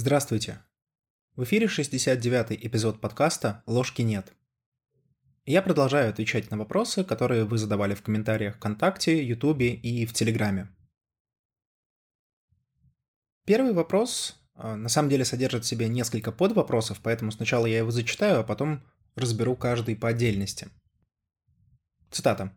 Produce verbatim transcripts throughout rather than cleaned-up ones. Здравствуйте! В эфире шестьдесят девятый эпизод подкаста «Ложки нет». Я продолжаю отвечать на вопросы, которые вы задавали в комментариях ВКонтакте, Ютубе и в Телеграме. Первый вопрос на самом деле содержит в себе несколько подвопросов, поэтому сначала я его зачитаю, а потом разберу каждый по отдельности. Цитата.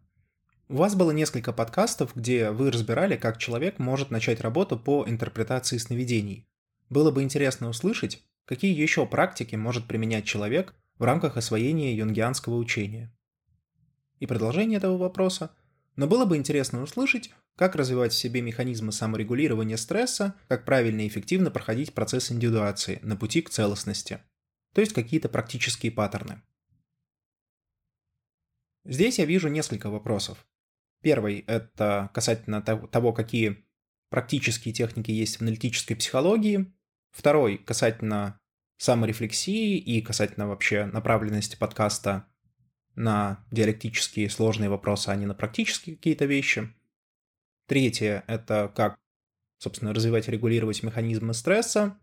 У вас было несколько подкастов, где вы разбирали, как человек может начать работу по интерпретации сновидений. Было бы интересно услышать, какие еще практики может применять человек в рамках освоения юнгианского учения. И продолжение этого вопроса. Но было бы интересно услышать, как развивать в себе механизмы саморегулирования стресса, как правильно и эффективно проходить процесс индивидуации на пути к целостности. То есть какие-то практические паттерны. Здесь я вижу несколько вопросов. Первый – это касательно того, какие практические техники есть в аналитической психологии. Второй касательно саморефлексии и касательно вообще направленности подкаста на диалектические сложные вопросы, а не на практические какие-то вещи. Третье – это как, собственно, развивать и регулировать механизмы стресса.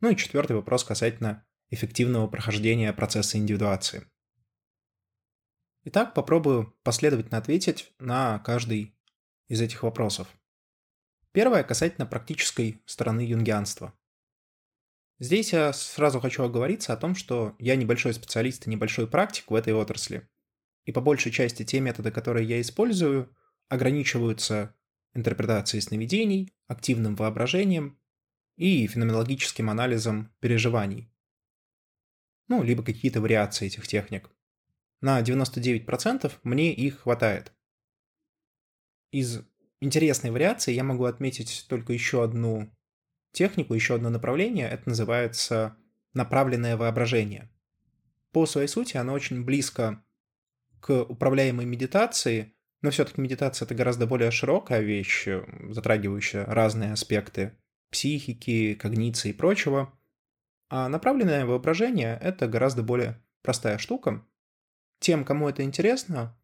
Ну и четвертый вопрос касательно эффективного прохождения процесса индивидуации. Итак, попробую последовательно ответить на каждый из этих вопросов. Первое касательно практической стороны юнгианства. Здесь я сразу хочу оговориться о том, что я небольшой специалист и небольшой практик в этой отрасли, и по большей части те методы, которые я использую, ограничиваются интерпретацией сновидений, активным воображением и феноменологическим анализом переживаний. Ну, либо какие-то вариации этих техник. На девяносто девять процентов мне их хватает. Из интересной вариации я могу отметить только еще одну технику, еще одно направление, это называется направленное воображение. По своей сути оно очень близко к управляемой медитации, но все-таки медитация это гораздо более широкая вещь, затрагивающая разные аспекты психики, когниции и прочего. А направленное воображение это гораздо более простая штука. Тем, кому это интересно,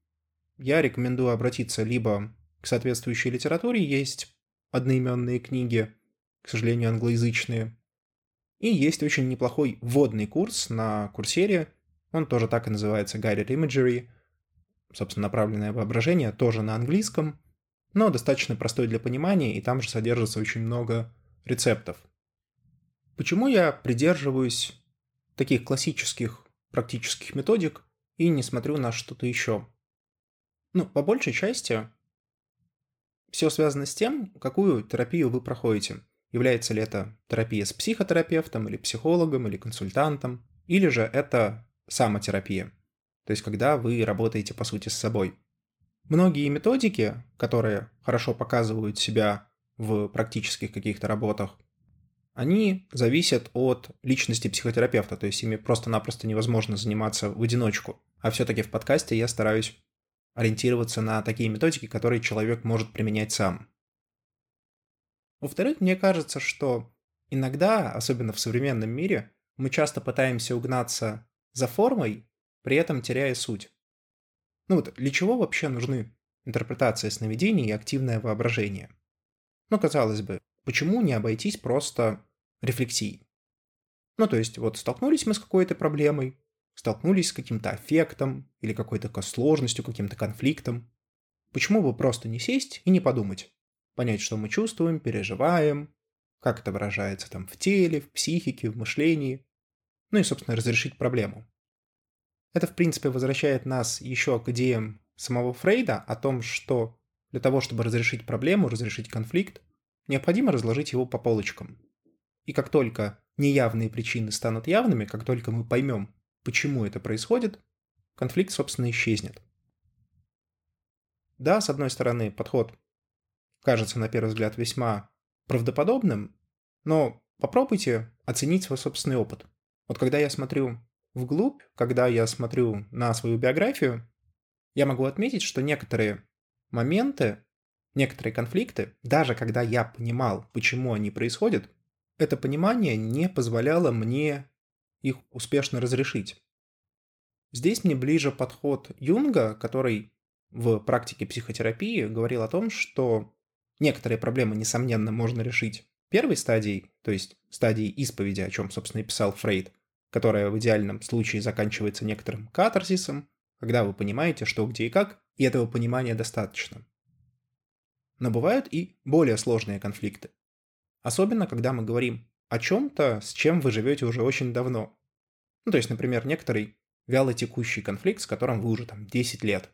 я рекомендую обратиться либо к соответствующей литературе, есть одноименные книги, к сожалению, англоязычные. И есть очень неплохой вводный курс на Курсере, он тоже так и называется Guided Imagery, собственно, направленное воображение, тоже на английском, но достаточно простой для понимания, и там же содержится очень много рецептов. Почему я придерживаюсь таких классических практических методик и не смотрю на что-то еще? Ну, по большей части все связано с тем, какую терапию вы проходите. Является ли это терапия с психотерапевтом, или психологом, или консультантом, или же это самотерапия, то есть когда вы работаете, по сути, с собой. Многие методики, которые хорошо показывают себя в практических каких-то работах, они зависят от личности психотерапевта, то есть ими просто-напросто невозможно заниматься в одиночку. А все-таки в подкасте я стараюсь ориентироваться на такие методики, которые человек может применять сам. Во-вторых, мне кажется, что иногда, особенно в современном мире, мы часто пытаемся угнаться за формой, при этом теряя суть. Ну вот, для чего вообще нужны интерпретация сновидений и активное воображение? Ну, казалось бы, почему не обойтись просто рефлексией? Ну, то есть, вот столкнулись мы с какой-то проблемой, столкнулись с каким-то аффектом или какой-то сложностью, каким-то конфликтом. Почему бы просто не сесть и не подумать? Понять, что мы чувствуем, переживаем, как это выражается там в теле, в психике, в мышлении. Ну и, собственно, разрешить проблему. Это, в принципе, возвращает нас еще к идеям самого Фрейда о том, что для того, чтобы разрешить проблему, разрешить конфликт, необходимо разложить его по полочкам. И как только неявные причины станут явными, как только мы поймем, почему это происходит, конфликт, собственно, исчезнет. Да, с одной стороны, подход кажется, на первый взгляд, весьма правдоподобным, но попробуйте оценить свой собственный опыт. Вот когда я смотрю вглубь, когда я смотрю на свою биографию, я могу отметить, что некоторые моменты, некоторые конфликты, даже когда я понимал, почему они происходят, это понимание не позволяло мне их успешно разрешить. Здесь мне ближе подход Юнга, который в практике психотерапии говорил о том, что некоторые проблемы, несомненно, можно решить первой стадией, то есть стадией исповеди, о чем, собственно, и писал Фрейд, которая в идеальном случае заканчивается некоторым катарсисом, когда вы понимаете, что, где и как, и этого понимания достаточно. Но бывают и более сложные конфликты. Особенно, когда мы говорим о чем-то, с чем вы живете уже очень давно. Ну, то есть, например, некоторый вялотекущий конфликт, с которым вы уже там десять лет.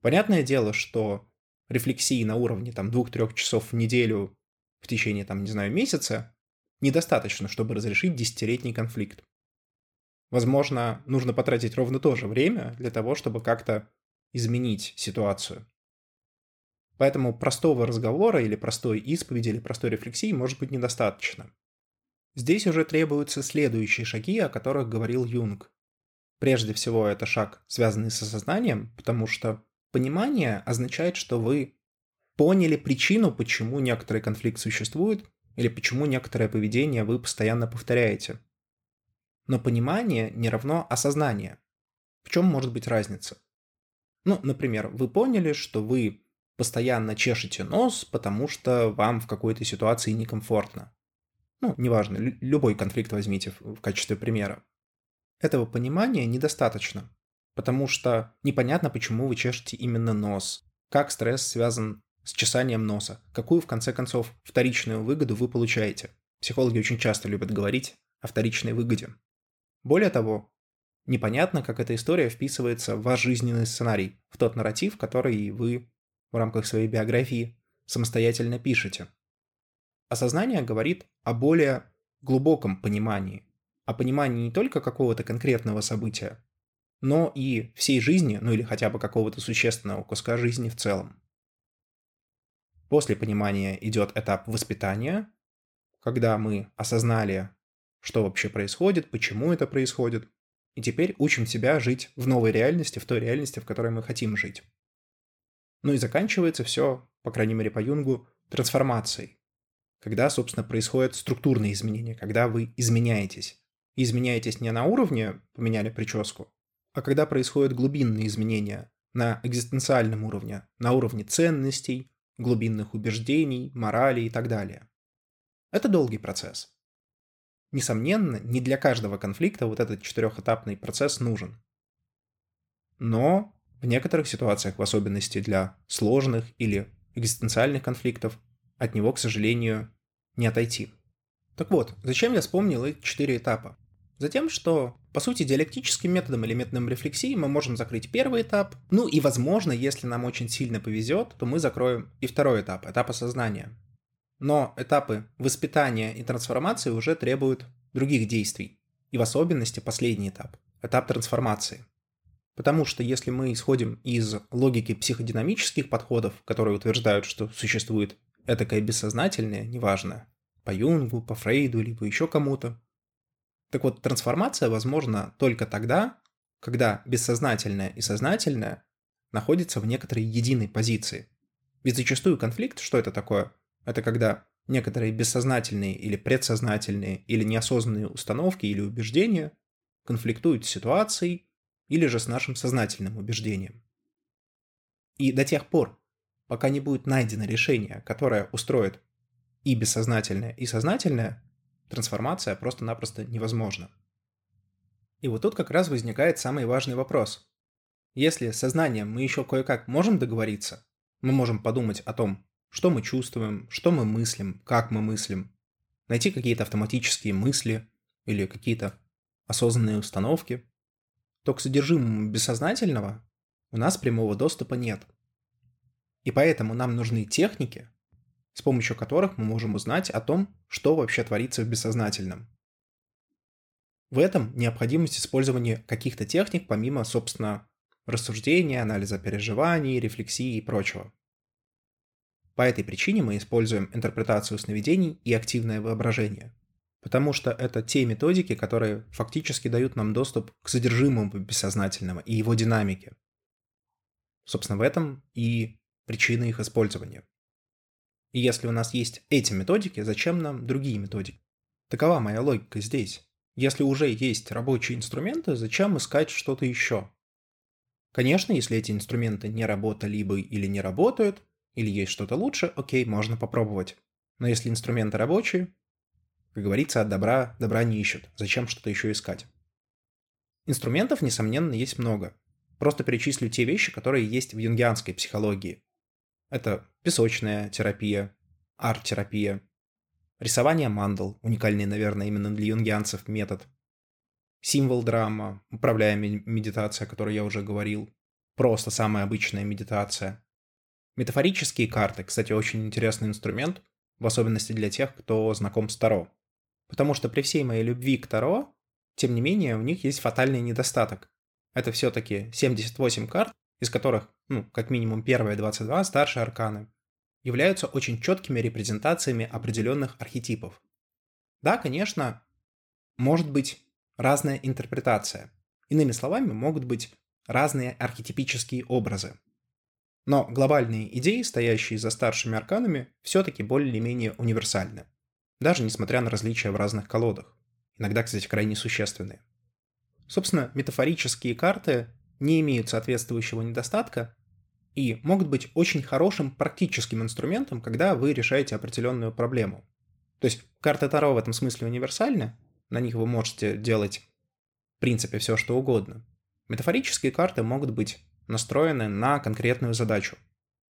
Понятное дело, что рефлексии на уровне там двух-трёх часов в неделю в течение там, не знаю, месяца недостаточно, чтобы разрешить десятилетний конфликт. Возможно, нужно потратить ровно то же время для того, чтобы как-то изменить ситуацию. Поэтому простого разговора или простой исповеди, или простой рефлексии может быть недостаточно. Здесь уже требуются следующие шаги, о которых говорил Юнг. Прежде всего, это шаг, связанный с осознанием, потому что понимание означает, что вы поняли причину, почему некоторый конфликт существует, или почему некоторое поведение вы постоянно повторяете. Но понимание не равно осознание. В чем может быть разница? Ну, например, вы поняли, что вы постоянно чешете нос, потому что вам в какой-то ситуации некомфортно. Ну, неважно, лю- любой конфликт возьмите в, в качестве примера. Этого понимания недостаточно, потому что непонятно, почему вы чешете именно нос, как стресс связан с чесанием носа, какую, в конце концов, вторичную выгоду вы получаете. Психологи очень часто любят говорить о вторичной выгоде. Более того, непонятно, как эта история вписывается в ваш жизненный сценарий, в тот нарратив, который вы в рамках своей биографии самостоятельно пишете. Осознание говорит о более глубоком понимании, о понимании не только какого-то конкретного события, но и всей жизни, ну или хотя бы какого-то существенного куска жизни в целом. После понимания идет этап воспитания, когда мы осознали, что вообще происходит, почему это происходит, и теперь учим себя жить в новой реальности, в той реальности, в которой мы хотим жить. Ну и заканчивается все, по крайней мере по Юнгу, трансформацией, когда, собственно, происходят структурные изменения, когда вы изменяетесь. И изменяетесь не на уровне, поменяли прическу, а когда происходят глубинные изменения на экзистенциальном уровне, на уровне ценностей, глубинных убеждений, морали и так далее. Это долгий процесс. Несомненно, не для каждого конфликта вот этот четырехэтапный процесс нужен. Но в некоторых ситуациях, в особенности для сложных или экзистенциальных конфликтов, от него, к сожалению, не отойти. Так вот, зачем я вспомнил эти четыре этапа? Затем, что, по сути, диалектическим методом или методом рефлексии мы можем закрыть первый этап, ну и, возможно, если нам очень сильно повезет, то мы закроем и второй этап, этап осознания. Но этапы воспитания и трансформации уже требуют других действий, и в особенности последний этап, этап трансформации. Потому что если мы исходим из логики психодинамических подходов, которые утверждают, что существует этакое бессознательное, неважно, по Юнгу, по Фрейду, либо еще кому-то, так вот, трансформация возможна только тогда, когда бессознательное и сознательное находятся в некоторой единой позиции. Ведь зачастую конфликт, что это такое? Это когда некоторые бессознательные или предсознательные или неосознанные установки или убеждения конфликтуют с ситуацией или же с нашим сознательным убеждением. И до тех пор, пока не будет найдено решение, которое устроит и бессознательное, и сознательное, трансформация просто-напросто невозможна. И вот тут как раз возникает самый важный вопрос. Если с сознанием мы еще кое-как можем договориться, мы можем подумать о том, что мы чувствуем, что мы мыслим, как мы мыслим, найти какие-то автоматические мысли или какие-то осознанные установки, то к содержимому бессознательного у нас прямого доступа нет. И поэтому нам нужны техники, с помощью которых мы можем узнать о том, что вообще творится в бессознательном. В этом необходимость использования каких-то техник, помимо, собственно, рассуждения, анализа переживаний, рефлексии и прочего. По этой причине мы используем интерпретацию сновидений и активное воображение, потому что это те методики, которые фактически дают нам доступ к содержимому бессознательного и его динамике. Собственно, в этом и причина их использования. И если у нас есть эти методики, зачем нам другие методики? Такова моя логика здесь. Если уже есть рабочие инструменты, зачем искать что-то еще? Конечно, если эти инструменты не работали бы или не работают, или есть что-то лучше, окей, можно попробовать. Но если инструменты рабочие, как говорится, от добра добра не ищут. Зачем что-то еще искать? Инструментов, несомненно, есть много. Просто перечислю те вещи, которые есть в юнгианской психологии. Это песочная терапия, арт-терапия, рисование мандал, уникальный, наверное, именно для юнгианцев метод, символ-драма, управляемая медитация, о которой я уже говорил, просто самая обычная медитация. Метафорические карты, кстати, очень интересный инструмент, в особенности для тех, кто знаком с Таро. Потому что при всей моей любви к Таро, тем не менее, у них есть фатальный недостаток. Это все-таки семьдесят восемь карт, из которых, ну, как минимум первые двадцать два старшие арканы, являются очень четкими репрезентациями определенных архетипов. Да, конечно, может быть разная интерпретация. Иными словами, могут быть разные архетипические образы. Но глобальные идеи, стоящие за старшими арканами, все-таки более-менее универсальны, даже несмотря на различия в разных колодах, иногда, кстати, крайне существенные. Собственно, метафорические карты не имеют соответствующего недостатка и могут быть очень хорошим практическим инструментом, когда вы решаете определенную проблему. То есть карты Таро в этом смысле универсальны, на них вы можете делать в принципе все, что угодно. Метафорические карты могут быть настроены на конкретную задачу,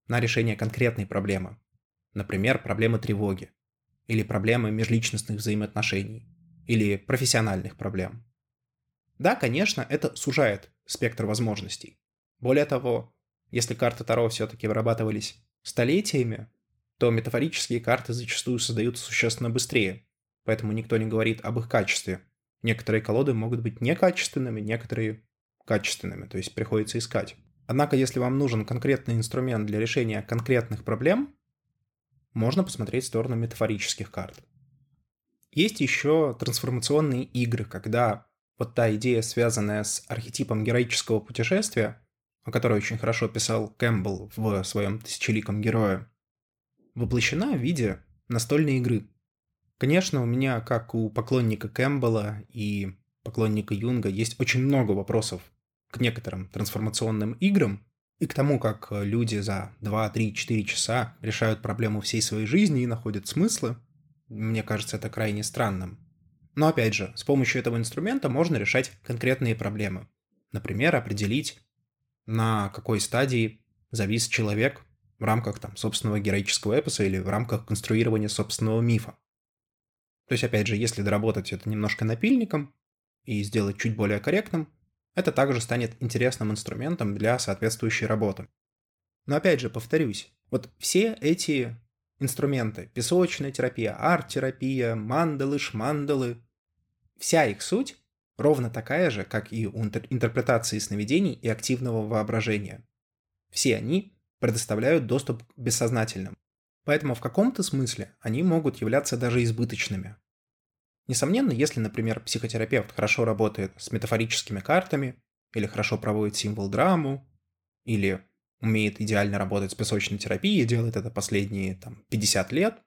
на решение конкретной проблемы. Например, проблемы тревоги, или проблемы межличностных взаимоотношений, или профессиональных проблем. Да, конечно, это сужает спектр возможностей. Более того, если карты Таро все-таки вырабатывались столетиями, то метафорические карты зачастую создаются существенно быстрее, поэтому никто не говорит об их качестве. Некоторые колоды могут быть некачественными, некоторые качественными, то есть приходится искать. Однако, если вам нужен конкретный инструмент для решения конкретных проблем, можно посмотреть в сторону метафорических карт. Есть еще трансформационные игры, когда вот та идея, связанная с архетипом героического путешествия, о которой очень хорошо писал Кэмпбелл в своем «Тысячеликом герое», воплощена в виде настольной игры. Конечно, у меня, как у поклонника Кэмпбелла и поклонника Юнга, есть очень много вопросов к некоторым трансформационным играм и к тому, как люди за два, три, четыре часа решают проблему всей своей жизни и находят смыслы. Мне кажется, это крайне странным. Но опять же, с помощью этого инструмента можно решать конкретные проблемы. Например, определить, на какой стадии завис человек в рамках там, собственного героического эпоса или в рамках конструирования собственного мифа. То есть, опять же, если доработать это немножко напильником и сделать чуть более корректным, это также станет интересным инструментом для соответствующей работы. Но опять же, повторюсь, вот все эти инструменты – песочная терапия, арт-терапия, мандалы, шмандалы – вся их суть ровно такая же, как и у интерпретации сновидений и активного воображения. Все они предоставляют доступ к бессознательному, поэтому в каком-то смысле они могут являться даже избыточными. Несомненно, если, например, психотерапевт хорошо работает с метафорическими картами, или хорошо проводит символ-драму, или умеет идеально работать с песочной терапией, делает это последние там, пятьдесят лет,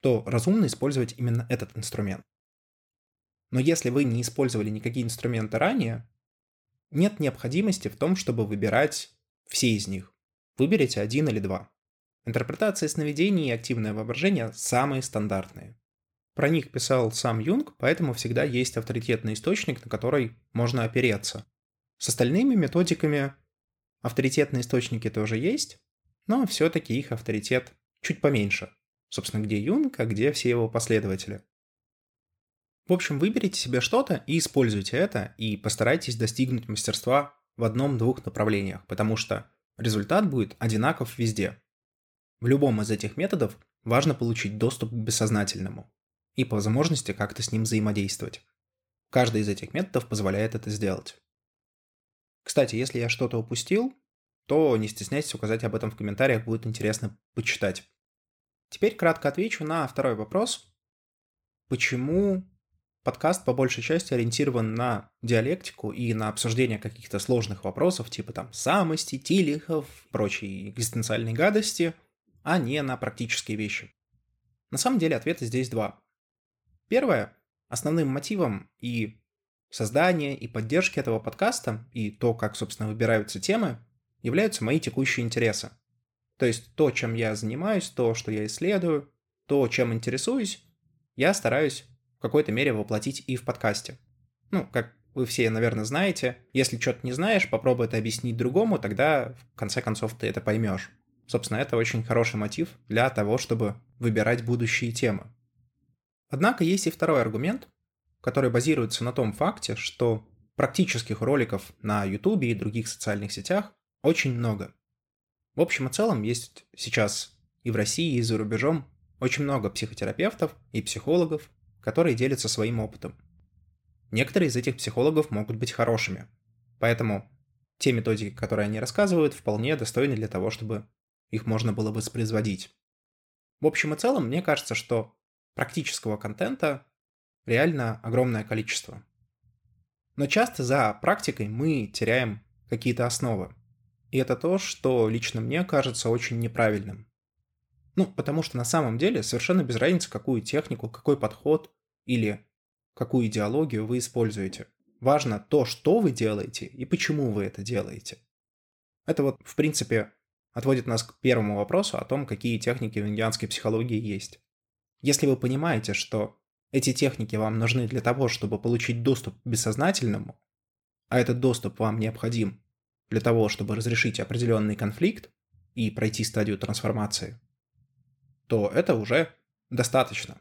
то разумно использовать именно этот инструмент. Но если вы не использовали никакие инструменты ранее, нет необходимости в том, чтобы выбирать все из них. Выберите один или два. Интерпретация сновидений и активное воображение самые стандартные. Про них писал сам Юнг, поэтому всегда есть авторитетный источник, на который можно опереться. С остальными методиками авторитетные источники тоже есть, но все-таки их авторитет чуть поменьше. Собственно, где Юнг, а где все его последователи. В общем, выберите себе что-то и используйте это, и постарайтесь достигнуть мастерства в одном-двух направлениях, потому что результат будет одинаков везде. В любом из этих методов важно получить доступ к бессознательному и по возможности как-то с ним взаимодействовать. Каждый из этих методов позволяет это сделать. Кстати, если я что-то упустил, то не стесняйтесь указать об этом в комментариях, будет интересно почитать. Теперь кратко отвечу на второй вопрос. Почему подкаст по большей части ориентирован на диалектику и на обсуждение каких-то сложных вопросов, типа там самости, тилихов, прочей экзистенциальной гадости, а не на практические вещи? На самом деле ответы здесь два. Первое, основным мотивом и создания, и поддержки этого подкаста, и то, как, собственно, выбираются темы, являются мои текущие интересы. То есть то, чем я занимаюсь, то, что я исследую, то, чем интересуюсь, я стараюсь в какой-то мере воплотить и в подкасте. Ну, как вы все, наверное, знаете, если что-то не знаешь, попробуй это объяснить другому, тогда, в конце концов, ты это поймешь. Собственно, это очень хороший мотив для того, чтобы выбирать будущие темы. Однако есть и второй аргумент, который базируется на том факте, что практических роликов на Ютубе и других социальных сетях очень много. В общем и целом есть сейчас и в России, и за рубежом очень много психотерапевтов и психологов, которые делятся своим опытом. Некоторые из этих психологов могут быть хорошими, поэтому те методики, которые они рассказывают, вполне достойны для того, чтобы их можно было воспроизводить. В общем и целом, мне кажется, что практического контента реально огромное количество. Но часто за практикой мы теряем какие-то основы. И это то, что лично мне кажется очень неправильным. Ну, потому что на самом деле совершенно без разницы, какую технику, какой подход или какую идеологию вы используете. Важно то, что вы делаете и почему вы это делаете. Это вот, в принципе, отводит нас к первому вопросу о том, какие техники юнгианской психологии есть. Если вы понимаете, что эти техники вам нужны для того, чтобы получить доступ к бессознательному, а этот доступ вам необходим для того, чтобы разрешить определенный конфликт и пройти стадию трансформации, то это уже достаточно.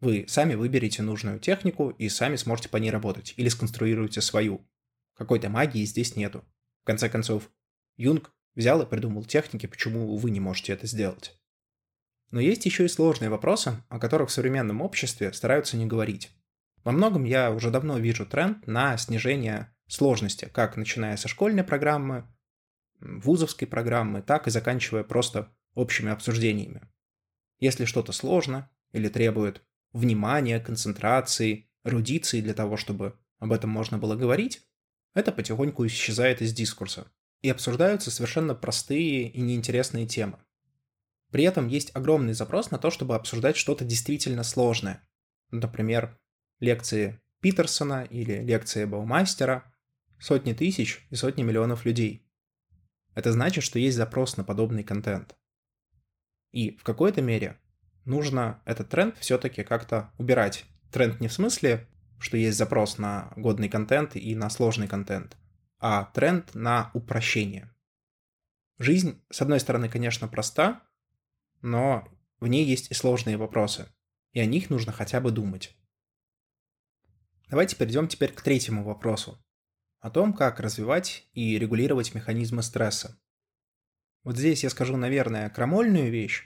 Вы сами выберете нужную технику и сами сможете по ней работать или сконструируете свою. Какой-то магии здесь нету. В конце концов, Юнг взял и придумал техники, почему вы не можете это сделать. Но есть еще и сложные вопросы, о которых в современном обществе стараются не говорить. Во многом я уже давно вижу тренд на снижение сложности, как начиная со школьной программы, вузовской программы, так и заканчивая просто общими обсуждениями. Если что-то сложно или требует внимания, концентрации, эрудиции для того, чтобы об этом можно было говорить, это потихоньку исчезает из дискурса, и обсуждаются совершенно простые и неинтересные темы. При этом есть огромный запрос на то, чтобы обсуждать что-то действительно сложное. Например, лекции Питерсона или лекции Баумайстера, сотни тысяч и сотни миллионов людей. Это значит, что есть запрос на подобный контент. И в какой-то мере нужно этот тренд все-таки как-то убирать. Тренд не в смысле, что есть запрос на годный контент и на сложный контент, а тренд на упрощение. Жизнь, с одной стороны, конечно, проста, но в ней есть и сложные вопросы, и о них нужно хотя бы думать. Давайте перейдем теперь к третьему вопросу, о том, как развивать и регулировать механизмы стресса. Вот здесь я скажу, наверное, крамольную вещь,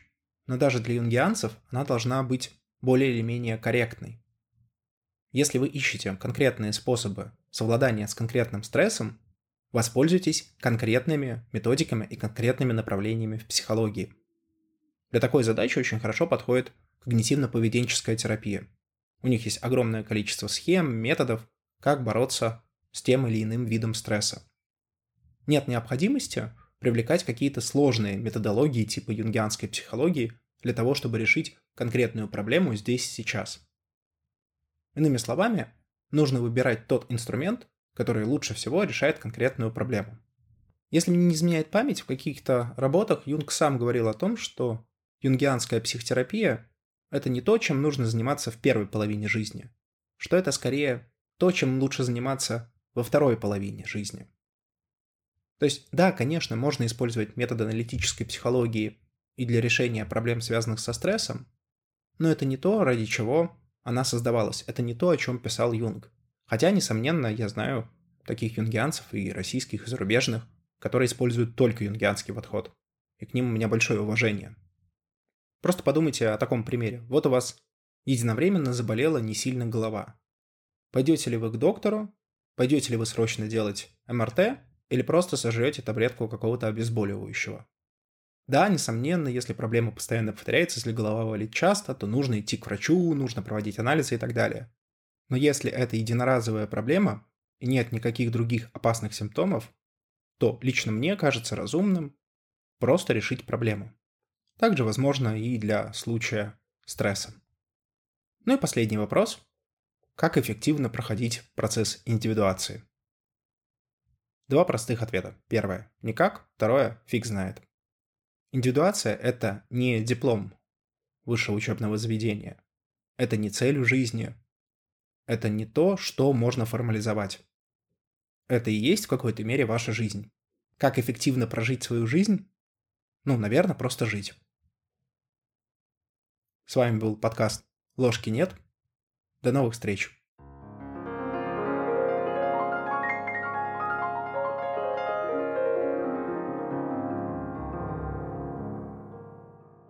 но даже для юнгианцев она должна быть более или менее корректной. Если вы ищете конкретные способы совладания с конкретным стрессом, воспользуйтесь конкретными методиками и конкретными направлениями в психологии. Для такой задачи очень хорошо подходит когнитивно-поведенческая терапия. У них есть огромное количество схем, методов, как бороться с тем или иным видом стресса. Нет необходимости привлекать какие-то сложные методологии типа юнгианской психологии для того, чтобы решить конкретную проблему здесь и сейчас. Иными словами, нужно выбирать тот инструмент, который лучше всего решает конкретную проблему. Если мне не изменяет память, в каких-то работах Юнг сам говорил о том, что юнгианская психотерапия — это не то, чем нужно заниматься в первой половине жизни, что это скорее то, чем лучше заниматься во второй половине жизни. То есть, да, конечно, можно использовать методы аналитической психологии и для решения проблем, связанных со стрессом, но это не то, ради чего она создавалась, это не то, о чем писал Юнг. Хотя, несомненно, я знаю таких юнгианцев и российских, и зарубежных, которые используют только юнгианский подход, и к ним у меня большое уважение. Просто подумайте о таком примере. Вот у вас единовременно заболела не сильно голова. Пойдете ли вы к доктору? Пойдете ли вы срочно делать эм эр тэ? Или просто сожрете таблетку какого-то обезболивающего? Да, несомненно, если проблема постоянно повторяется, если голова болит часто, то нужно идти к врачу, нужно проводить анализы и так далее. Но если это единоразовая проблема и нет никаких других опасных симптомов, то лично мне кажется разумным просто решить проблему. Также возможно и для случая стресса. Ну и последний вопрос. Как эффективно проходить процесс индивидуации? Два простых ответа. Первое – никак, второе – фиг знает. Индивидуация – это не диплом. высшего учебного заведения. Это не цель в жизни. Это не то, что можно формализовать. Это и есть в какой-то мере ваша жизнь. Как эффективно прожить свою жизнь? Ну, наверное, просто жить. С вами был подкаст «Ложки нет». До новых встреч.